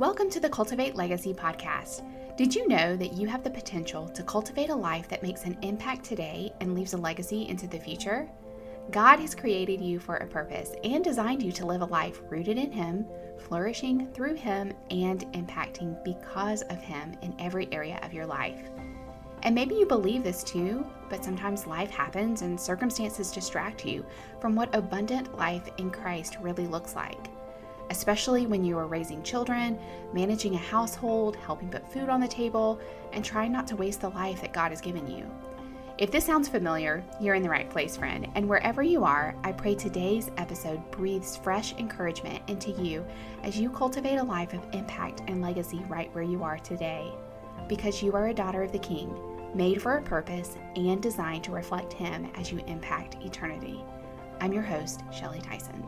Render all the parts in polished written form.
Welcome to the Cultivate Legacy podcast. Did you know that you have the potential to cultivate a life that makes an impact today and leaves a legacy into the future? God has created you for a purpose and designed you to live a life rooted in Him, flourishing through Him, and impacting because of Him in every area of your life. And maybe you believe this too, but sometimes life happens and circumstances distract you from what abundant life in Christ really looks like. Especially when you are raising children, managing a household, helping put food on the table, and trying not to waste the life that God has given you. If this sounds familiar, you're in the right place, friend. And wherever you are, I pray today's episode breathes fresh encouragement into you as you cultivate a life of impact and legacy right where you are today. Because you are a daughter of the King, made for a purpose and designed to reflect Him as you impact eternity. I'm your host, Shelly Tyson.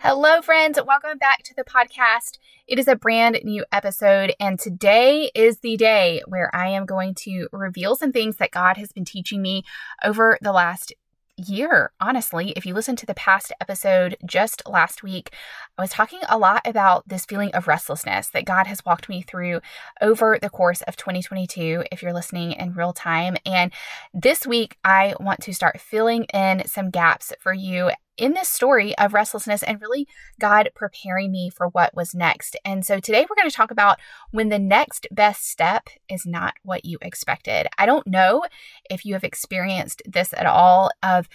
Hello, friends. Welcome back to the podcast. It is a brand new episode, and today is the day where I am going to reveal some things that God has been teaching me over the last year. Honestly, if you listen to the past episode just last week, I was talking a lot about this feeling of restlessness that God has walked me through over the course of 2022, if you're listening in real time. And this week, I want to start filling in some gaps for you in this story of restlessness and really God preparing me for what was next. And so today we're going to talk about when the next best step is not what you expected. I don't know if you have experienced this at all of,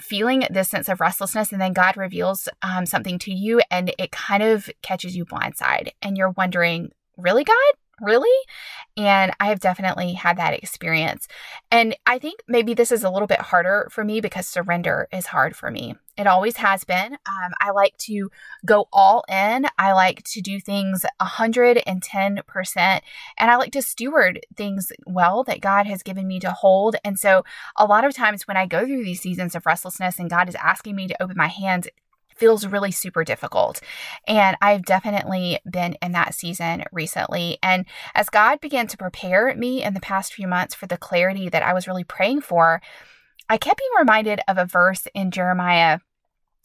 feeling this sense of restlessness and then God reveals something to you and it kind of catches you blindside and you're wondering, really, God? Really? And I have definitely had that experience. And I think maybe this is a little bit harder for me because surrender is hard for me. It always has been. I like to go all in. I like to do things 110%. And I like to steward things well that God has given me to hold. And so a lot of times when I go through these seasons of restlessness and God is asking me to open my hands, feels really super difficult. And I've definitely been in that season recently. And as God began to prepare me in the past few months for the clarity that I was really praying for, I kept being reminded of a verse in Jeremiah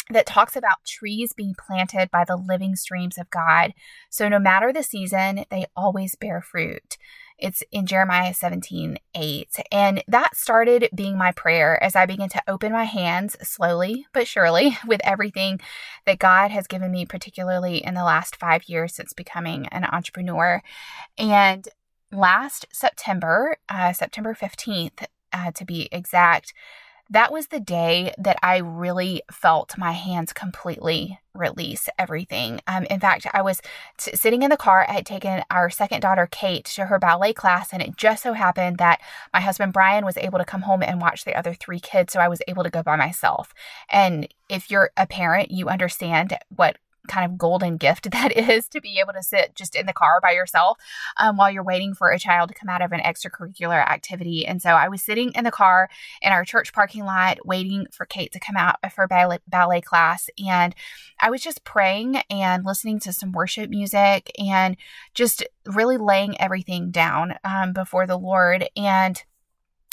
that talks about trees being planted by the living streams of God. So no matter the season, they always bear fruit. It's in Jeremiah 17:8. And that started being my prayer as I began to open my hands slowly but surely with everything that God has given me, particularly in the last 5 years since becoming an entrepreneur. And last September, September 15th, to be exact, that was the day that I really felt my hands completely release everything. In fact, I was sitting in the car. I had taken our second daughter, Kate, to her ballet class, and it just so happened that my husband, Brian, was able to come home and watch the other three kids, so I was able to go by myself. And if you're a parent, you understand what kind of golden gift that is to be able to sit just in the car by yourself while you're waiting for a child to come out of an extracurricular activity. And so I was sitting in the car in our church parking lot waiting for Kate to come out of her ballet class. And I was just praying and listening to some worship music and just really laying everything down before the Lord. And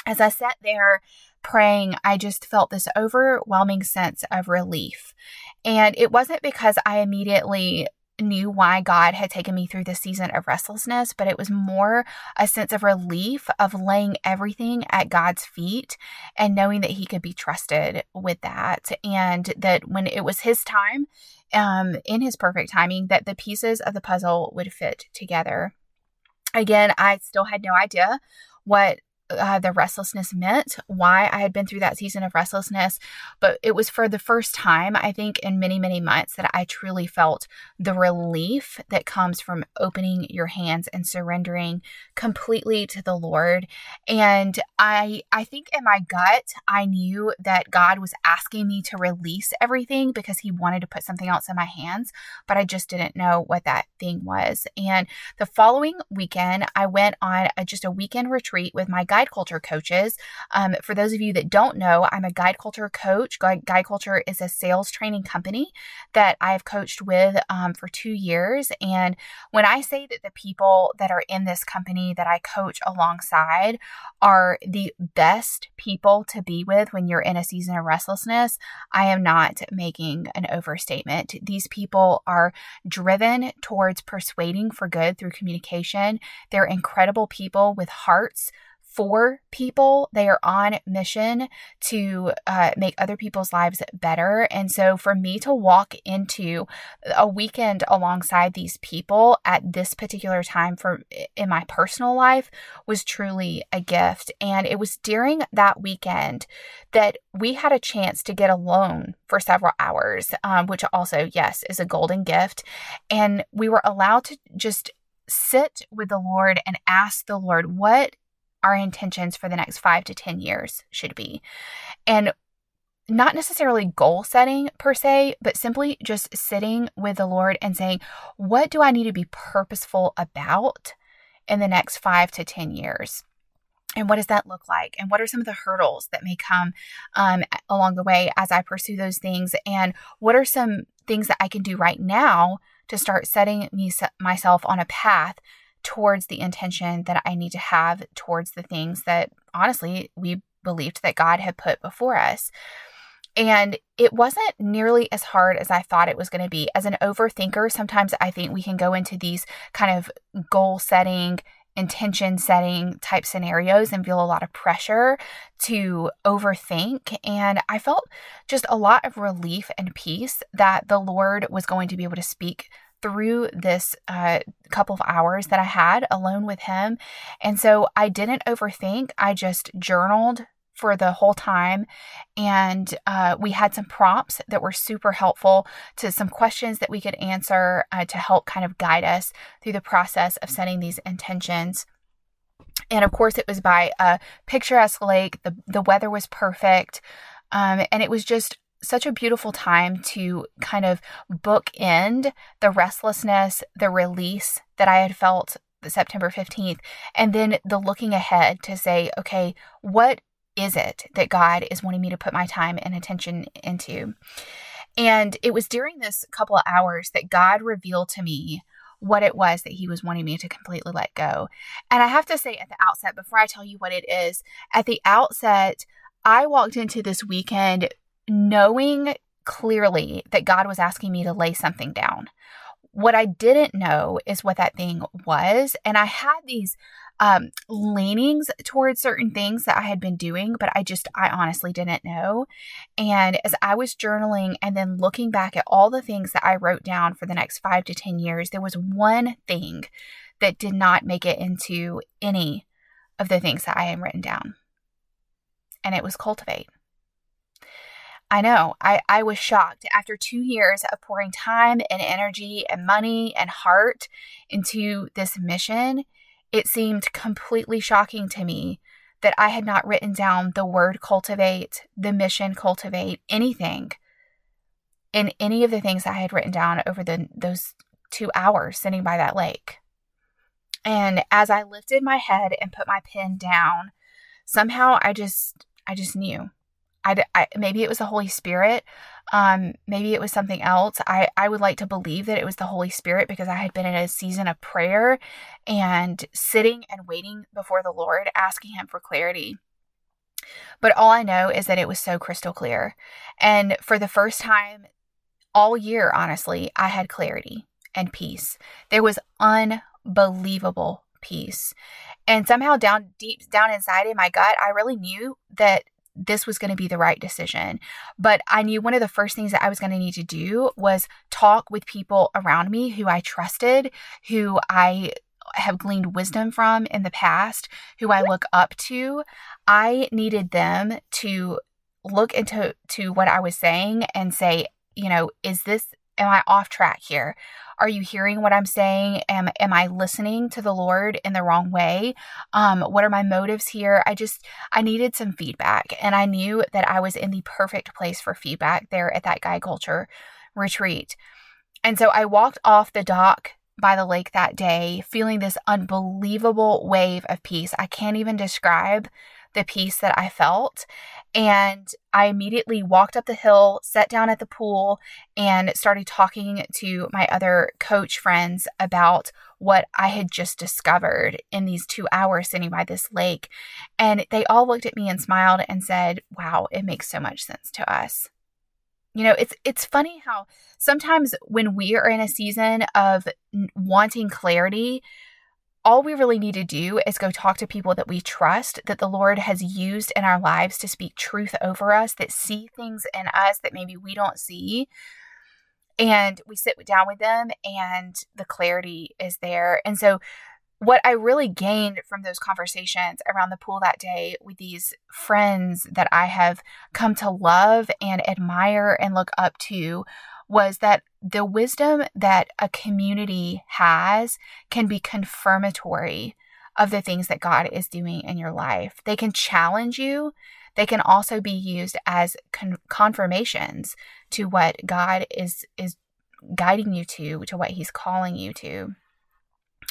as I sat there praying, I just felt this overwhelming sense of relief. And it wasn't because I immediately knew why God had taken me through this season of restlessness, but it was more a sense of relief of laying everything at God's feet and knowing that He could be trusted with that. And that when it was His time, in His perfect timing, that the pieces of the puzzle would fit together. Again, I still had no idea what the restlessness meant, why I had been through that season of restlessness. But it was for the first time, I think, in many, many months that I truly felt the relief that comes from opening your hands and surrendering completely to the Lord. And I think in my gut, I knew that God was asking me to release everything because He wanted to put something else in my hands, but I just didn't know what that thing was. And the following weekend, I went on just a weekend retreat with my guide Guide Culture coaches. For those of you that don't know, I'm a Guide Culture coach. Guide Culture is a sales training company that I've coached with for 2 years. And when I say that the people that are in this company that I coach alongside are the best people to be with when you're in a season of restlessness, I am not making an overstatement. These people are driven towards persuading for good through communication. They're incredible people with hearts for people. They are on mission to make other people's lives better. And so for me to walk into a weekend alongside these people at this particular time in my personal life was truly a gift. And it was during that weekend that we had a chance to get alone for several hours, which also, yes, is a golden gift. And we were allowed to just sit with the Lord and ask the Lord what our intentions for the next 5 to 10 years should be. And not necessarily goal setting per se, but simply just sitting with the Lord and saying, what do I need to be purposeful about in the next 5 to 10 years? And what does that look like? And what are some of the hurdles that may come along the way as I pursue those things? And what are some things that I can do right now to start setting myself on a path towards the intention that I need to have towards the things that honestly we believed that God had put before us. And it wasn't nearly as hard as I thought it was going to be. As an overthinker, sometimes I think we can go into these kind of goal setting, intention setting type scenarios and feel a lot of pressure to overthink. And I felt just a lot of relief and peace that the Lord was going to be able to speak through this couple of hours that I had alone with Him. And so I didn't overthink. I just journaled for the whole time. And we had some prompts that were super helpful to some questions that we could answer to help kind of guide us through the process of setting these intentions. And of course, it was by a picturesque lake. The weather was perfect. And it was just such a beautiful time to kind of bookend the restlessness, the release that I had felt September 15th, and then the looking ahead to say, okay, what is it that God is wanting me to put my time and attention into? And it was during this couple of hours that God revealed to me what it was that He was wanting me to completely let go. And I have to say at the outset, before I tell you what it is, at the outset, I walked into this weekend knowing clearly that God was asking me to lay something down. What I didn't know is what that thing was. And I had these leanings towards certain things that I had been doing, but I honestly didn't know. And as I was journaling and then looking back at all the things that I wrote down for the next 5 to 10 years, there was one thing that did not make it into any of the things that I had written down. And it was cultivate. I know. I was shocked. After 2 years of pouring time and energy and money and heart into this mission, it seemed completely shocking to me that I had not written down the word cultivate, the mission cultivate, anything in any of the things I had written down over those 2 hours sitting by that lake. And as I lifted my head and put my pen down, somehow I just knew. Maybe it was the Holy Spirit. Maybe it was something else. I would like to believe that it was the Holy Spirit because I had been in a season of prayer and sitting and waiting before the Lord, asking Him for clarity. But all I know is that it was so crystal clear. And for the first time all year, honestly, I had clarity and peace. There was unbelievable peace. And somehow deep down inside in my gut, I really knew that this was going to be the right decision. But I knew one of the first things that I was going to need to do was talk with people around me who I trusted, who I have gleaned wisdom from in the past, who I look up to. I needed them to look into what I was saying and say, you know, am I off track here? Are you hearing what I'm saying? Am I listening to the Lord in the wrong way? What are my motives here? I needed some feedback, and I knew that I was in the perfect place for feedback there at that Guide Culture retreat. And so I walked off the dock by the lake that day, feeling this unbelievable wave of peace. I can't even describe the peace that I felt. And I immediately walked up the hill, sat down at the pool, and started talking to my other coach friends about what I had just discovered in these 2 hours sitting by this lake. And they all looked at me and smiled and said, wow, it makes so much sense to us. You know, it's funny how sometimes when we are in a season of wanting clarity, all we really need to do is go talk to people that we trust, that the Lord has used in our lives to speak truth over us, that see things in us that maybe we don't see. And we sit down with them and the clarity is there. And so what I really gained from those conversations around the pool that day with these friends that I have come to love and admire and look up to was that the wisdom that a community has can be confirmatory of the things that God is doing in your life. They can challenge you. They can also be used as confirmations to what God is guiding you to what He's calling you to.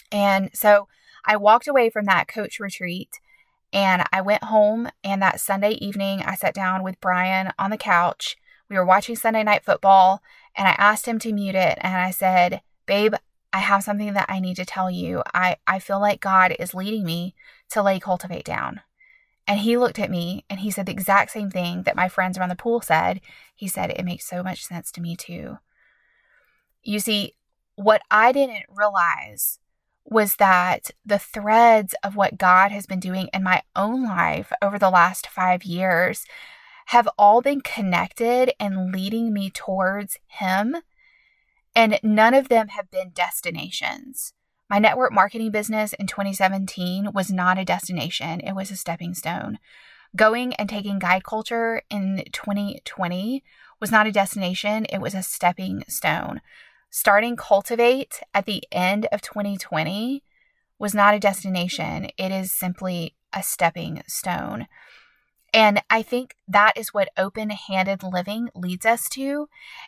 And so I walked away from that coach retreat and I went home, and that Sunday evening I sat down with Brian on the couch. We were watching Sunday Night Football and I asked him to mute it. And I said, babe, I have something that I need to tell you. I feel like God is leading me to lay Cultivate down. And he looked at me and he said the exact same thing that my friends around the pool said. He said, it makes so much sense to me too. You see, what I didn't realize was that the threads of what God has been doing in my own life over the last 5 years have all been connected and leading me towards Him. And none of them have been destinations. My network marketing business in 2017 was not a destination. It was a stepping stone. Going and taking Guide Culture in 2020 was not a destination. It was a stepping stone. Starting Cultivate at the end of 2020 was not a destination. It is simply a stepping stone. And I think that is what open-handed living leads us to,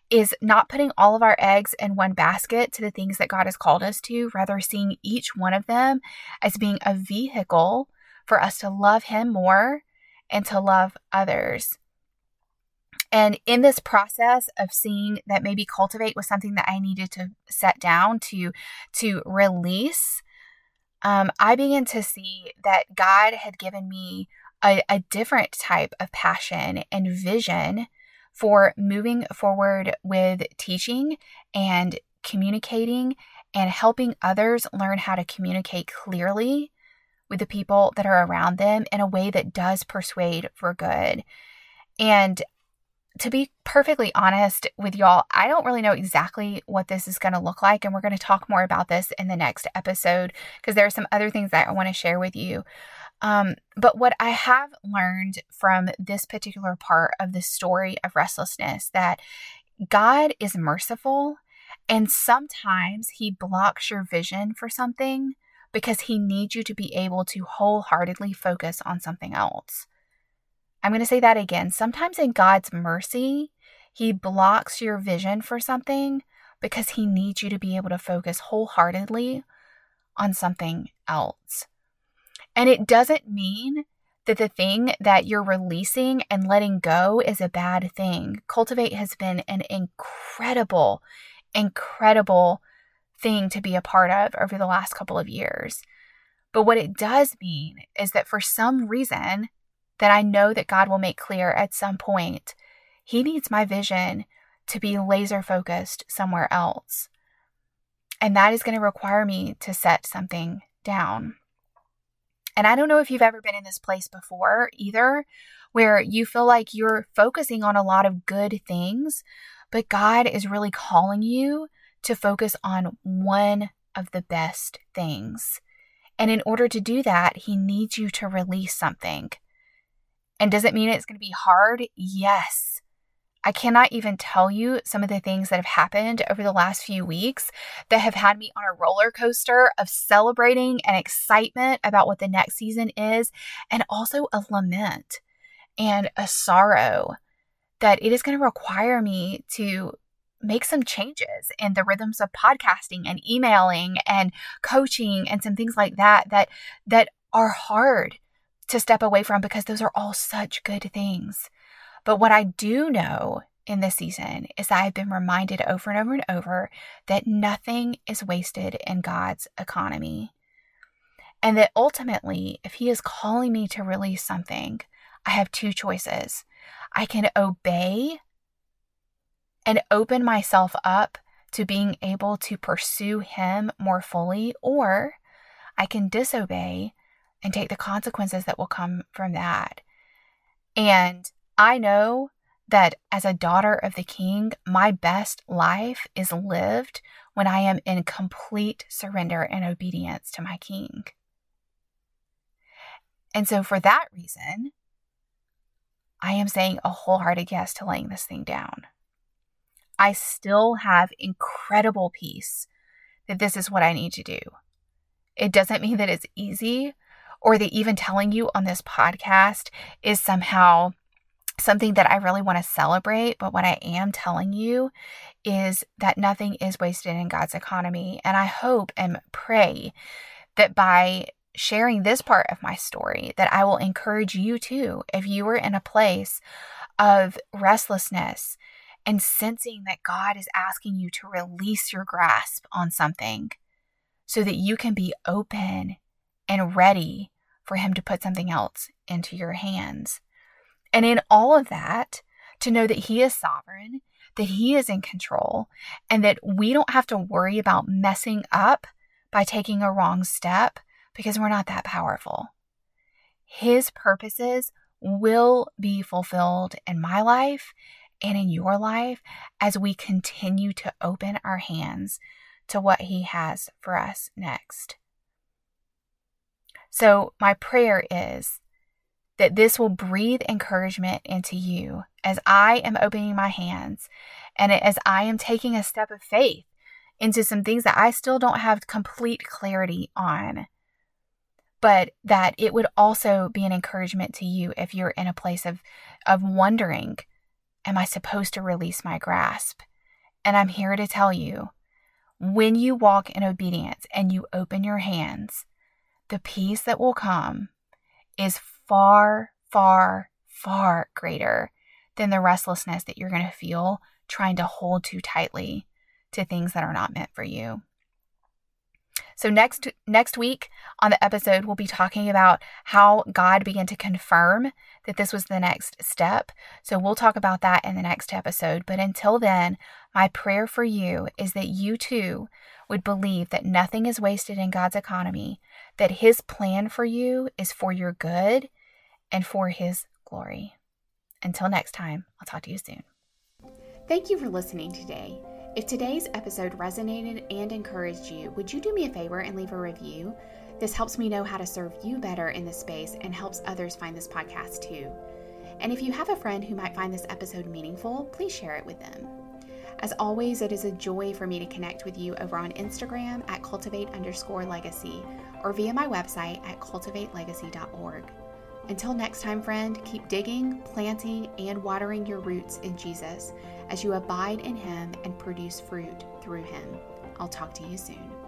is not putting all of our eggs in one basket to the things that God has called us to, rather seeing each one of them as being a vehicle for us to love Him more and to love others. And in this process of seeing that maybe Cultivate was something that I needed to set down to release, I began to see that God had given me a different type of passion and vision for moving forward with teaching and communicating and helping others learn how to communicate clearly with the people that are around them in a way that does persuade for good. And to be perfectly honest with y'all, I don't really know exactly what this is going to look like. And we're going to talk more about this in the next episode because there are some other things that I want to share with you. But what I have learned from this particular part of the story of restlessness, that God is merciful and sometimes He blocks your vision for something because He needs you to be able to wholeheartedly focus on something else. I'm going to say that again. Sometimes in God's mercy, He blocks your vision for something because He needs you to be able to focus wholeheartedly on something else. And it doesn't mean that the thing that you're releasing and letting go is a bad thing. Cultivate has been an incredible, incredible thing to be a part of over the last couple of years. But what it does mean is that for some reason that I know that God will make clear at some point, He needs my vision to be laser focused somewhere else. And that is going to require me to set something down. And I don't know if you've ever been in this place before either, where you feel like you're focusing on a lot of good things, but God is really calling you to focus on one of the best things. And in order to do that, He needs you to release something. And does it mean it's going to be hard? Yes. I cannot even tell you some of the things that have happened over the last few weeks that have had me on a roller coaster of celebrating and excitement about what the next season is, and also a lament and a sorrow that it is going to require me to make some changes in the rhythms of podcasting and emailing and coaching and some things like that are hard to step away from, because those are all such good things. But what I do know in this season is that I've been reminded over and over and over that nothing is wasted in God's economy. And that ultimately, if He is calling me to release something, I have two choices. I can obey and open myself up to being able to pursue Him more fully, or I can disobey and take the consequences that will come from that. And I know that as a daughter of the King, my best life is lived when I am in complete surrender and obedience to my King. And so for that reason, I am saying a wholehearted yes to laying this thing down. I still have incredible peace that this is what I need to do. It doesn't mean that it's easy, or that even telling you on this podcast is somehow something that I really want to celebrate. But what I am telling you is that nothing is wasted in God's economy. And I hope and pray that by sharing this part of my story, that I will encourage you too, if you are in a place of restlessness and sensing that God is asking you to release your grasp on something so that you can be open and ready for Him to put something else into your hands. And in all of that, to know that He is sovereign, that He is in control, and that we don't have to worry about messing up by taking a wrong step, because we're not that powerful. His purposes will be fulfilled in my life and in your life as we continue to open our hands to what He has for us next. So my prayer is that this will breathe encouragement into you as I am opening my hands and as I am taking a step of faith into some things that I still don't have complete clarity on, but that it would also be an encouragement to you if you're in a place of wondering, am I supposed to release my grasp? And I'm here to tell you, when you walk in obedience and you open your hands, the peace that will come is far, far, far greater than the restlessness that you're going to feel trying to hold too tightly to things that are not meant for you. So next week on the episode, we'll be talking about how God began to confirm that this was the next step. So we'll talk about that in the next episode. But until then, my prayer for you is that you too would believe that nothing is wasted in God's economy, that His plan for you is for your good and for His glory. Until next time, I'll talk to you soon. Thank you for listening today. If today's episode resonated and encouraged you, would you do me a favor and leave a review? This helps me know how to serve you better in this space and helps others find this podcast too. And if you have a friend who might find this episode meaningful, please share it with them. As always, it is a joy for me to connect with you over on Instagram at cultivate_legacy or via my website at cultivatelegacy.org. Until next time, friend, keep digging, planting, and watering your roots in Jesus as you abide in Him and produce fruit through Him. I'll talk to you soon.